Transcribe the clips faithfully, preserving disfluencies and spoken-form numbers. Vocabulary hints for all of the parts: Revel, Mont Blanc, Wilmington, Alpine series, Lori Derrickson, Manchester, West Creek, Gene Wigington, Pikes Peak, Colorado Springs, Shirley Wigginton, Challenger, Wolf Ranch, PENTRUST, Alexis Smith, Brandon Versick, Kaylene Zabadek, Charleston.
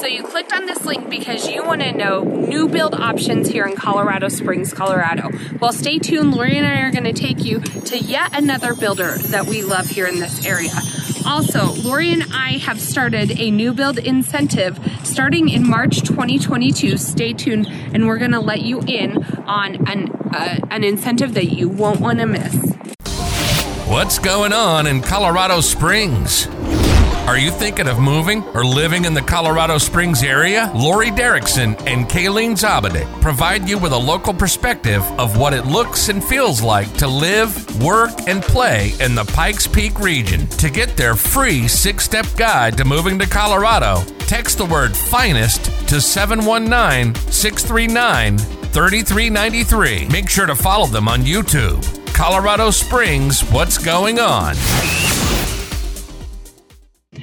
So you clicked on this link because you want to know new build options here in Colorado Springs, Colorado. Well, stay tuned. Lori and I are going to take you to yet another builder that we love here in this area. Also, Lori and I have started a new build incentive starting in March twenty twenty-two. Stay tuned, and we're going to let you in on an, uh, an incentive that you won't want to miss. What's going on in Colorado Springs? Are you thinking of moving or living in the Colorado Springs area? Lori Derrickson and Kaylene Zabadek provide you with a local perspective of what it looks and feels like to live, work, and play in the Pikes Peak region. To get their free six-step guide to moving to Colorado, text the word FINEST to seven one nine, six three nine, three three nine three. Make sure to follow them on YouTube. Colorado Springs, what's going on?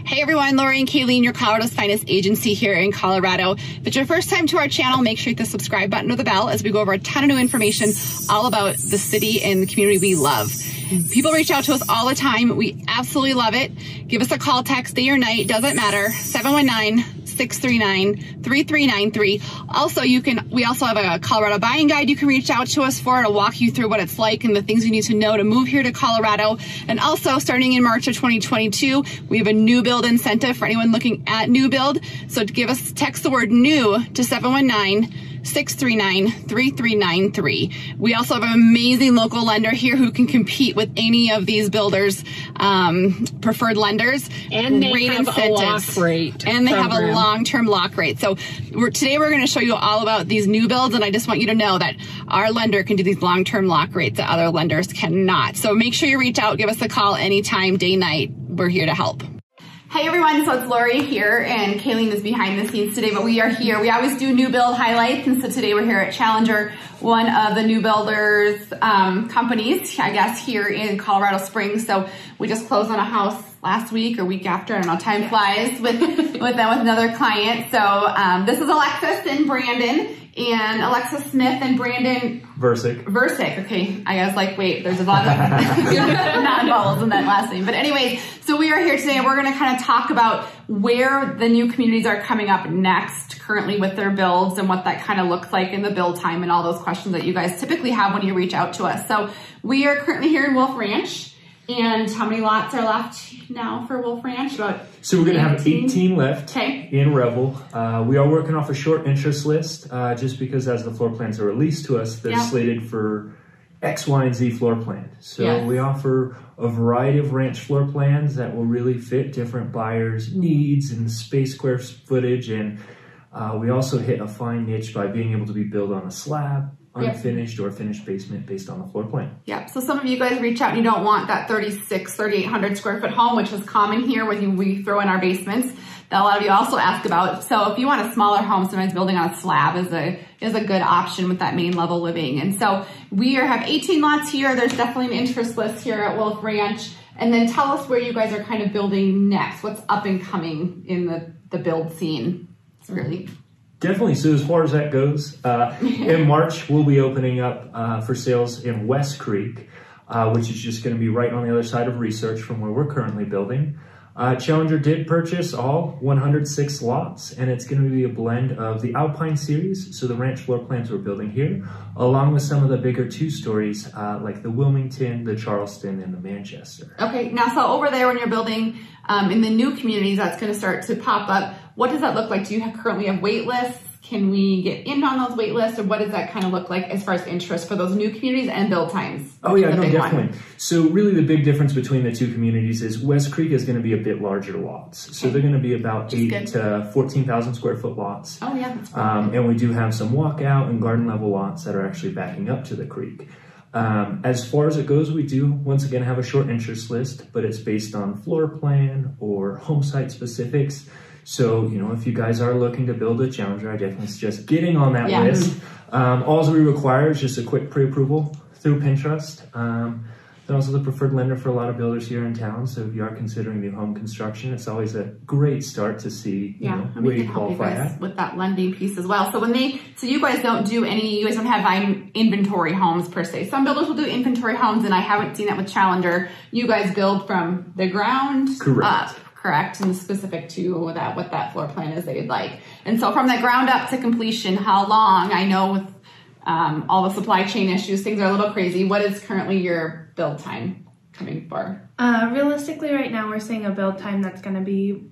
Hey everyone, Lori and Kaylene, your Colorado's Finest agency here in Colorado. If it's your first time to our channel, make sure you hit the subscribe button or the bell as we go over a ton of new information all about the city and the community we love. People reach out to us all the time. We absolutely love it. Give us a call, text, day or night, doesn't matter, seven one nine, six three nine, three three nine three. Also, you can. we also have a Colorado buying guide you can reach out to us for. It'll walk you through what it's like and the things you need to know to move here to Colorado. And also, starting in March of twenty twenty-two, we have a new build incentive for anyone looking at new build. So to give us, text the word new to seven one nine, six three nine, three three nine three. We also have an amazing local lender here who can compete with any of these builders, um, preferred lenders. And they rate have incentives. a lock rate. And they program. have a long-term lock rate. So we're, today we're going to show you all about these new builds, and I just want you to know that our lender can do these long-term lock rates that other lenders cannot. So make sure you reach out, give us a call anytime, day, night. We're here to help. Hey everyone, so it's Lori here, and Kaylene is behind the scenes today, but we are here. We always do new build highlights, and so today we're here at Challenger, one of the new builders um, companies, I guess, here in Colorado Springs. So we just closed on a house last week or week after, I don't know, time flies, with, with them, with another client. So um, this is Alexis and Brandon, and Alexis Smith and Brandon Versick. Versick, okay. I was like, wait, there's a lot of not vowels in that last name. But anyways, so we are here today. We're going to kind of talk about where the new communities are coming up next currently with their builds and what that kind of looks like in the build time and all those questions that you guys typically have when you reach out to us. So we are currently here in Wolf Ranch. And how many lots are left now for Wolf Ranch? About so we're going to have eighteen left okay. in Revel. Uh, we are working off a short interest list uh, just because as the floor plans are released to us, they're yep. slated for X, Y, and Z floor plan. So yes. we offer a variety of ranch floor plans that will really fit different buyers' needs and space square footage. And uh, we also hit a fine niche by being able to be built on a slab, unfinished yep. or finished basement based on the floor plan. Yep. So some of you guys reach out and you don't want that thirty-six, thirty-eight hundred square foot home, which is common here when we throw in our basements that a lot of you also ask about. So if you want a smaller home, sometimes building on a slab is a is a good option with that main level living. And so we are, have eighteen lots here. There's definitely an interest list here at Wolf Ranch. And then tell us where you guys are kind of building next. What's up and coming in the, the build scene? It's really... Definitely. So as far as that goes, uh, in March, we'll be opening up uh, for sales in West Creek, uh, which is just going to be right on the other side of Research from where we're currently building. Uh, Challenger did purchase all one hundred six lots, and it's going to be a blend of the Alpine series, so the ranch floor plans we're building here, along with some of the bigger two stories uh, like the Wilmington, the Charleston, and the Manchester. Okay. Now, so over there when you're building um, in the new communities, that's going to start to pop up. What does that look like? Do you have, currently have wait lists? Can we get in on those wait lists? Or what does that kind of look like as far as interest for those new communities and build times? Oh yeah, no, definitely. One. So really the big difference between the two communities is West Creek is going to be a bit larger lots. So okay. they're going to be about eight to fourteen thousand square foot lots. Oh yeah. Um, and we do have some walkout and garden level lots that are actually backing up to the creek. Um, as far as it goes, we do once again have a short interest list, but it's based on floor plan or home site specifics. So, you know, if you guys are looking to build a Challenger, I definitely suggest getting on that yeah. list. Um, all we require is just a quick pre-approval through PENTRUST. Um, they're also the preferred lender for a lot of builders here in town. So if you are considering new home construction, it's always a great start to see you yeah. know, where you qualify at. With that lending piece as well. So when they, so you guys don't do any, you guys don't have inventory homes per se. Some builders will do inventory homes, and I haven't seen that with Challenger. You guys build from the ground Correct. up. correct and specific to that, what that floor plan is that you'd like. And so from the ground up to completion, how long? I know with um, all the supply chain issues, things are a little crazy. What is currently your build time coming for? Uh, realistically, right now we're seeing a build time that's going to be,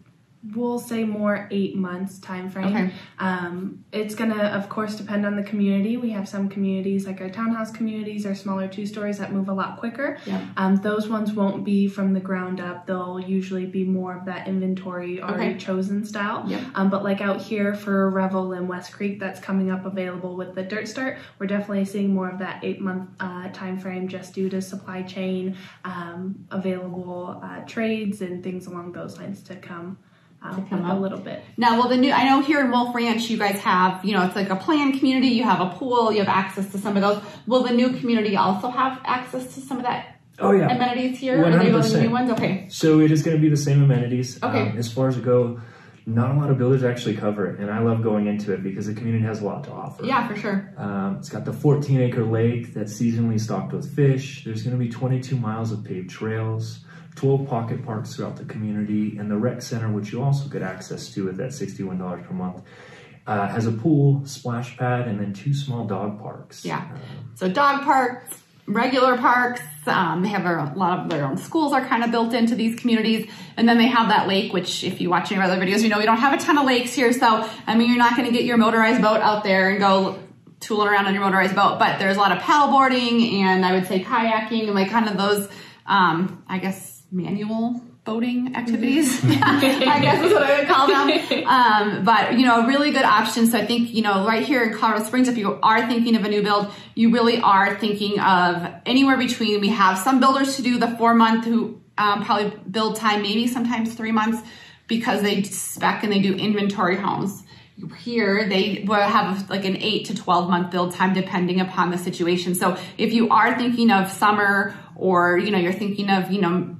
we'll say more eight months time frame. Okay. Um, it's going to, of course, depend on the community. We have some communities like our townhouse communities or smaller two stories that move a lot quicker. Yeah. Um, those ones won't be from the ground up. They'll usually be more of that inventory already okay. chosen style. Yep. Um, but like out here for Revel and West Creek, that's coming up available with the dirt start. We're definitely seeing more of that eight month uh, time frame just due to supply chain, um, available uh, trades and things along those lines to come. To come up a little bit. Now, well, the new, I know here in Wolf Ranch, you guys have, you know, it's like a planned community. You have a pool. You have access to some of those. Will the new community also have access to some of that? Oh yeah, amenities here. one hundred percent. Are they building new ones? Okay. So it is going to be the same amenities. Okay. Um, as far as it go, not a lot of builders actually cover it, and I love going into it because the community has a lot to offer. Yeah, for sure. Um, it's got the fourteen acre lake that's seasonally stocked with fish. There's going to be twenty-two miles of paved trails. twelve pocket parks throughout the community, and the rec center, which you also get access to at that sixty-one dollars per month, uh, has a pool, splash pad, and then two small dog parks. Yeah, um, so dog parks, regular parks, um, they have a lot of their own schools are kind of built into these communities, and then they have that lake, which if you watch any of our other videos, you know we don't have a ton of lakes here, so I mean, you're not gonna get your motorized boat out there and go tooling around on your motorized boat, but there's a lot of paddle boarding, and I would say kayaking, and like kind of those, um, I guess, manual boating activities, I guess is what I would call them. Um, but, you know, really good option. So I think, you know, right here in Colorado Springs, if you are thinking of a new build, you really are thinking of anywhere between. We have some builders to do the four month who um, probably build time, maybe sometimes three months because they spec and they do inventory homes. Here, they will have like an eight to twelve month build time depending upon the situation. So if you are thinking of summer or, you know, you're thinking of, you know,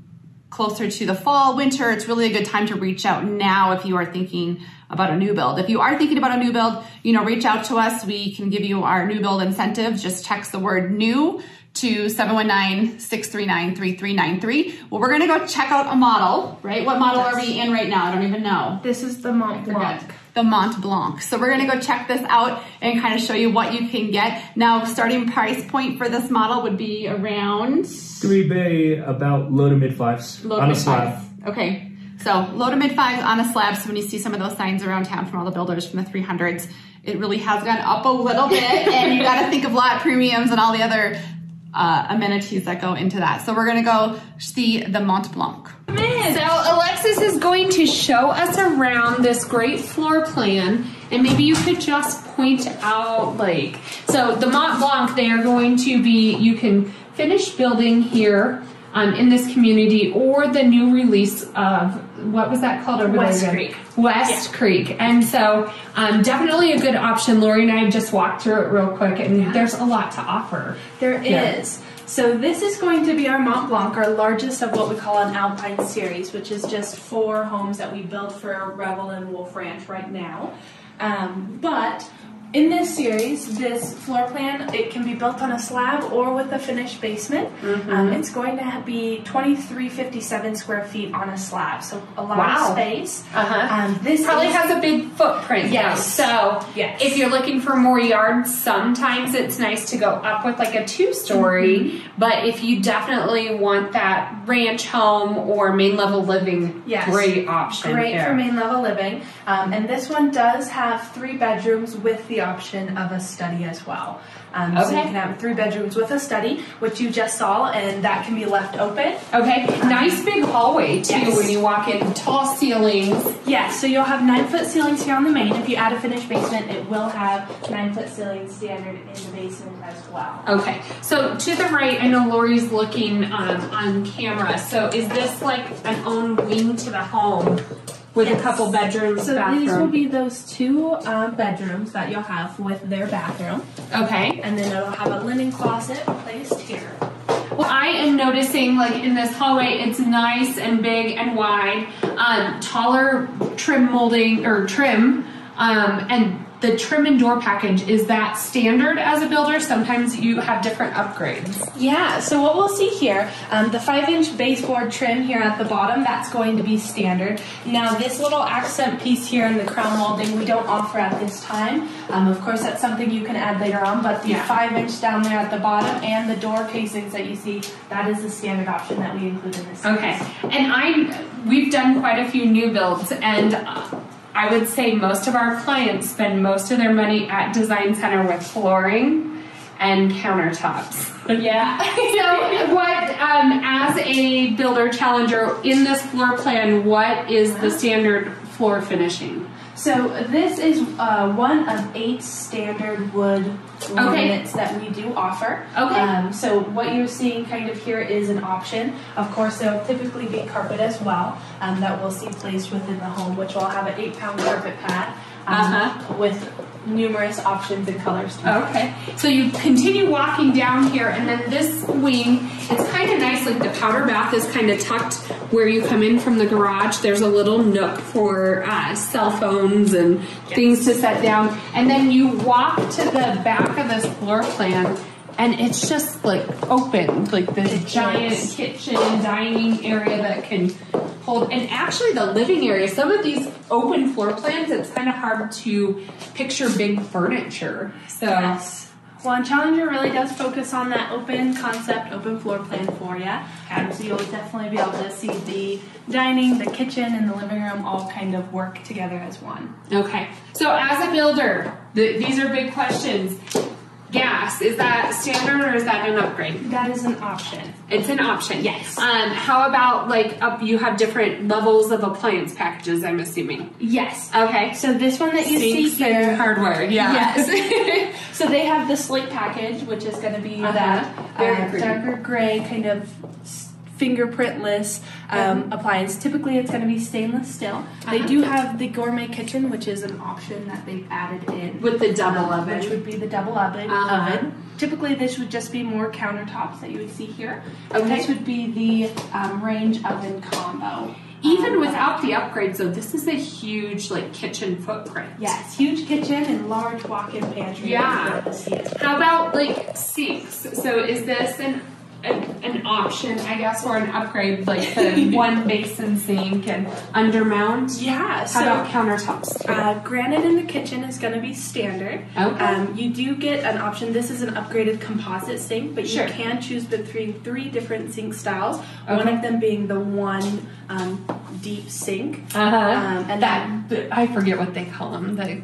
closer to the fall, winter, it's really a good time to reach out now if you are thinking about a new build. If you are thinking about a new build, you know, reach out to us. We can give you our new build incentives. Just text the word new to seven one nine, six three nine, three three nine three. Well, we're going to go check out a model, right? What model are we in right now? I don't even know. This is the Mont Blanc. The Mont Blanc. So we're going to go check this out and kind of show you what you can get. Now, starting price point for this model would be around three bay, about low to mid fives low on a slab. Fives. Okay, so low to mid fives on a slab. So when you see some of those signs around town from all the builders from the three hundreds, it really has gone up a little bit, and you got to think of lot premiums and all the other uh, amenities that go into that. So we're going to go see the Mont Blanc. So Alexis is going to show us around this great floor plan, and maybe you could just point out, like, so the Mont Blanc, they are going to be, you can finish building here um, in this community, or the new release of, what was that called? Over West there Creek. West yeah. Creek. And so um, definitely a good option. Lori and I just walked through it real quick, and yeah. there's a lot to offer. There yeah. is. So this is going to be our Mont Blanc, our largest of what we call an Alpine series, which is just four homes that we built for Revel and Wolf Ranch right now. Um, but in this series, this floor plan, it can be built on a slab or with a finished basement. Mm-hmm. um, it's going to be twenty-three fifty-seven square feet on a slab, so a lot wow. of space. Uh-huh. um, this probably is, has a big footprint. Yes. Though. So yes. if you're looking for more yards, sometimes it's nice to go up with like a two-story. Mm-hmm. But if you definitely want that ranch home or main level living, yes. great option. Great there. For main level living. Um, and this one does have three bedrooms with the option of a study as well. Um, okay. So you can have three bedrooms with a study, which you just saw, and that can be left open. Okay. Um, nice big hallway too yes. when you walk in. Tall ceilings. Yeah, so you'll have nine foot ceilings here on the main. If you add a finished basement, it will have nine foot ceilings standard in the basement as well. Okay. So to the right, I know Lori's looking um, on camera. So is this like an own wing to the home? With yes. a couple bedrooms, so bathroom. These will be those two uh, bedrooms that you'll have with their bathroom. Okay. And then it'll have a linen closet placed here. Well, I am noticing, like, in this hallway, it's nice and big and wide. Um, taller trim molding, or trim Um, and the trim and door package, is that standard as a builder? Sometimes you have different upgrades. Yeah, so what we'll see here, um, the five inch baseboard trim here at the bottom, that's going to be standard. Now this little accent piece here in the crown molding, we don't offer at this time. Um, of course, that's something you can add later on, but the yeah. five inch down there at the bottom and the door casings that you see, that is the standard option that we include in this. Okay, and I'm, we've done quite a few new builds, and uh, I would say most of our clients spend most of their money at Design Center with flooring and countertops. Yeah. So what, um, as a builder challenger in this floor plan, what is the standard floor finishing? So this is uh, one of eight standard wood laminates okay. that we do offer. Okay. Um, so what you're seeing kind of here is an option. Of course, there will typically be carpet as well um, that we'll see placed within the home, which will have an eight pound carpet pad um, uh-huh. with numerous options and colors. Okay. So you continue walking down here, and then this wing, it's kind of nice, like the powder bath is kind of tucked where you come in from the garage. There's a little nook for uh, cell phones and yes. things to set down. And then you walk to the back of this floor plan, and it's just like open, like this giant kitchen, dining area that can hold, and actually the living area. Some of these open floor plans, it's kind of hard to picture big furniture. So, yes. Well, and Challenger really does focus on that open concept, open floor plan for you. Um, so you'll definitely be able to see the dining, the kitchen, and the living room all kind of work together as one. Okay. So as a builder, the, these are big questions. Gas, is that standard or is that an upgrade? That is an option. It's an option. Yes. Um, how about like up? You have different levels of appliance packages, I'm assuming. Yes. Okay. So this one that you Sinks see here, hardware. Yeah. Yes. So they have the slate package, which is going to be uh-huh. that Very uh, darker gray kind of fingerprintless um, mm-hmm. appliance. Typically, it's going to be stainless steel. Uh-huh. They do have the gourmet kitchen, which is an option that they've added in. With the double um, oven. Which would be the double oven. Uh-huh. oven. Typically, this would just be more countertops that you would see here. Okay. And this would be the um, range oven combo. Even without the upgrades, though, this is a huge like kitchen footprint. Yes, huge kitchen and large walk-in pantry. Yeah. How about like sinks? So is this an An, an option, I guess, or an upgrade, like the one basin sink and undermount? Yeah. So how about countertops? Uh, granite in the kitchen is going to be standard. Okay. Um, you do get an option. This is an upgraded composite sink, but you sure. can choose between three different sink styles, okay. one of them being the one um, deep sink. Uh-huh. Um, and that, then, I forget what they call them. They,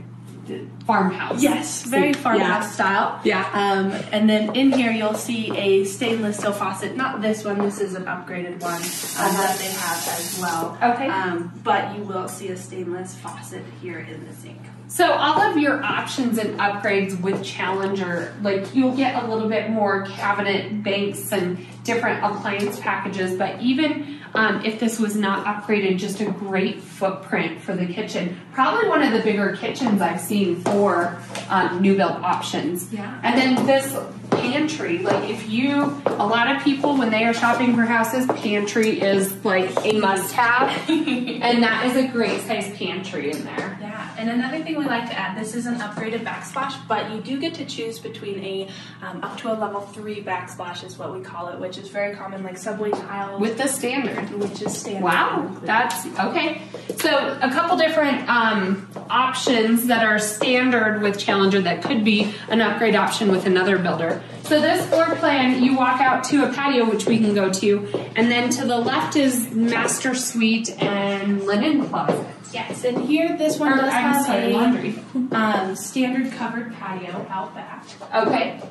farmhouse. Yes, very farmhouse yeah. style. Yeah. Um, and then in here you'll see a stainless steel faucet. Not this one. This is an upgraded one um, uh-huh. that they have as well. Okay. Um, but you will see a stainless faucet here in the sink. So all of your options and upgrades with Challenger, like you'll get a little bit more cabinet banks and different appliance packages, but even um, if this was not upgraded, just a great footprint for the kitchen. Probably one of the bigger kitchens I've seen for um, new build options. Yeah. And then this pantry, like if you, a lot of people when they are shopping for houses, pantry is like a must have, and that is a great size pantry in there. Yeah, and another thing we like to add, this is an upgraded backsplash, but you do get to choose between a um, up to a level three backsplash is what we call it, which is very common, like subway tile. With the standard. Which is standard. Wow, that's, okay. So a couple different um, options that are standard with Challenger that could be an upgrade option with another builder. So this floor plan, you walk out to a patio, which we can go to, and then to the left is master suite and linen closet. Yes, and here this one or, does I'm have sorry, a laundry. Um, standard covered patio out back. Okay.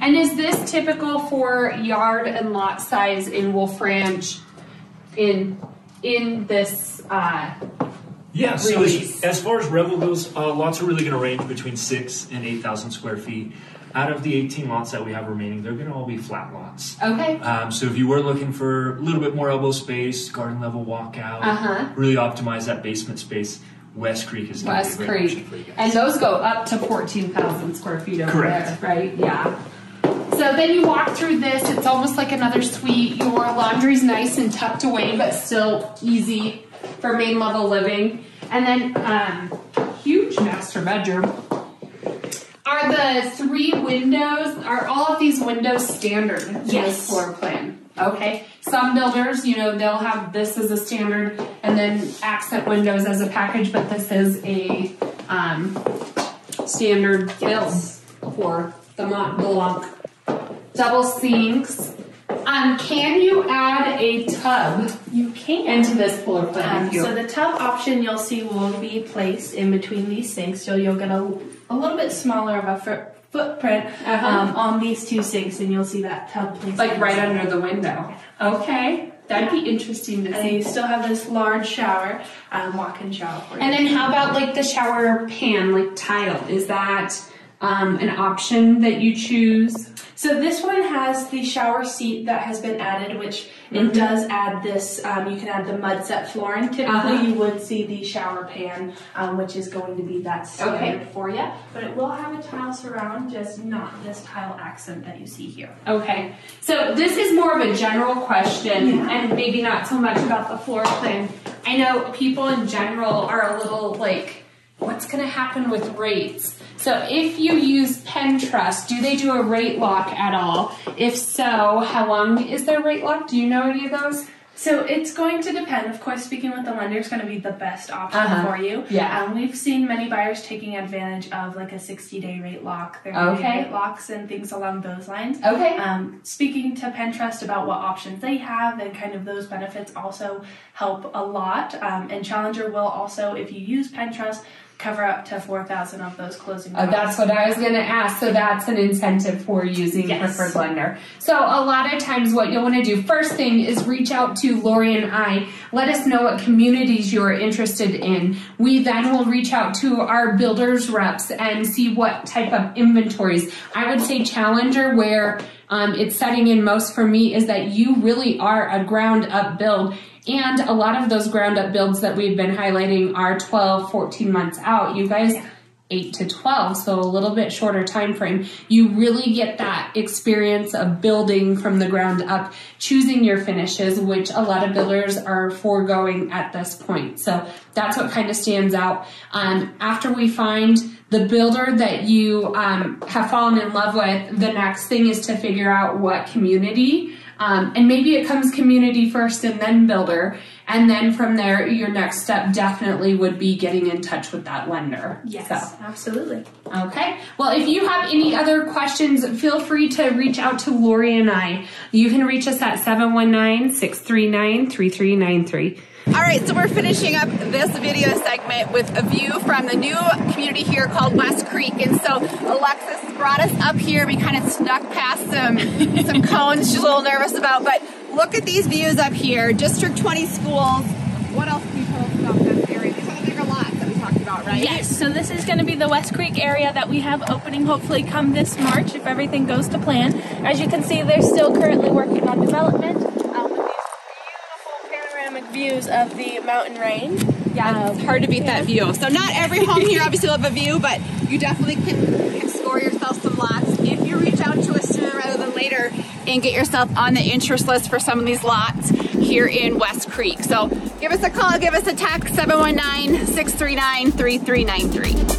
And is this typical for yard and lot size in Wolf Ranch in in this uh, Yeah, so as, as far as Revel goes, uh, lots are really going to range between six and eight thousand square feet. Out of the eighteen lots that we have remaining, they're going to all be flat lots. Okay. Um, so if you were looking for a little bit more elbow space, garden level walkout, uh-huh. really optimize that basement space, West Creek is going to be great option for you guys. And those go up to fourteen thousand square feet over Correct. There, right? Yeah. So then you walk through this, it's almost like another suite. Your laundry's nice and tucked away, but still easy for main level living. And then um, huge master bedroom are the three windows. Are all of these windows standard to yes. the floor plan? Okay. Some builders, you know, they'll have this as a standard and then accent windows as a package, but this is a um, standard yes. build for the Mont Blanc. Double sinks. Um, can you add a tub you can. into this floor plan? Um, so the tub option you'll see will be placed in between these sinks, so you'll get a, a little bit smaller of a foot footprint uh-huh. um, on these two sinks, and you'll see that tub placed like right under sink. the window. Okay, that'd be interesting to and see. And you still have this large shower, um, walk-in shower. For and you. Then how about like the shower pan, like tile? Is that um, an option that you choose? So this one has the shower seat that has been added, which mm-hmm. it does add this, um, you can add the mud set flooring. Typically uh-huh. you would see the shower pan, um, which is going to be that standard okay. for you. But it will have a tile surround, just not this tile accent that you see here. Okay, so this is more of a general question yeah. and maybe not so much about the floor plan. I know people in general are a little like, what's going to happen with rates? So if you use PenTrust, do they do a rate lock at all? If so, how long is their rate lock? Do you know any of those? So it's going to depend. Of course, speaking with the lender is going to be the best option uh-huh. for you. Yeah. Um, we've seen many buyers taking advantage of like a sixty-day rate lock, thirty-day okay. rate locks, and things along those lines. Okay. Um, speaking to PenTrust about what options they have and kind of those benefits also help a lot. Um, and Challenger will also, if you use PenTrust, cover up to four thousand of those closing costs. Uh, that's what I was going to ask. So that's an incentive for using yes. Preferred Lender. So a lot of times what you'll want to do first thing is reach out to Lori and I. Let us know what communities you're interested in. We then will reach out to our builders reps and see what type of inventories. I would say Challenger, where um, it's setting in most for me, is that you really are a ground up build. And a lot of those ground up builds that we've been highlighting are twelve, fourteen months out. You guys, yeah. eight to twelve, so a little bit shorter time frame. You really get that experience of building from the ground up, choosing your finishes, which a lot of builders are foregoing at this point. So that's what kind of stands out. Um, after we find the builder that you um, have fallen in love with, the next thing is to figure out what community. Um, and maybe it comes community first and then builder. And then from there, your next step definitely would be getting in touch with that lender. Yes, so. Absolutely. Okay. Well, if you have any other questions, feel free to reach out to Lori and I. You can reach us at seven one nine, six three nine, three three nine three. All right, so we're finishing up this video segment with a view from the new community here called West Creek. And so Alexis brought us up here. We kind of snuck past some, some cones she's a little nervous about, but look at these views up here. District twenty schools. What else can you tell us about this area? These are the bigger lots that we talked about, right? Yes, so this is going to be the West Creek area that we have opening hopefully come this March if everything goes to plan. As you can see, they're still currently working on development. Views of the mountain range. Yeah, um, it's hard to beat yeah. that view. So not every home here obviously will have a view, but you definitely can, can score yourself some lots if you reach out to us sooner rather than later and get yourself on the interest list for some of these lots here in West Creek. So give us a call, give us a text, seven one nine, six three nine, three three nine three.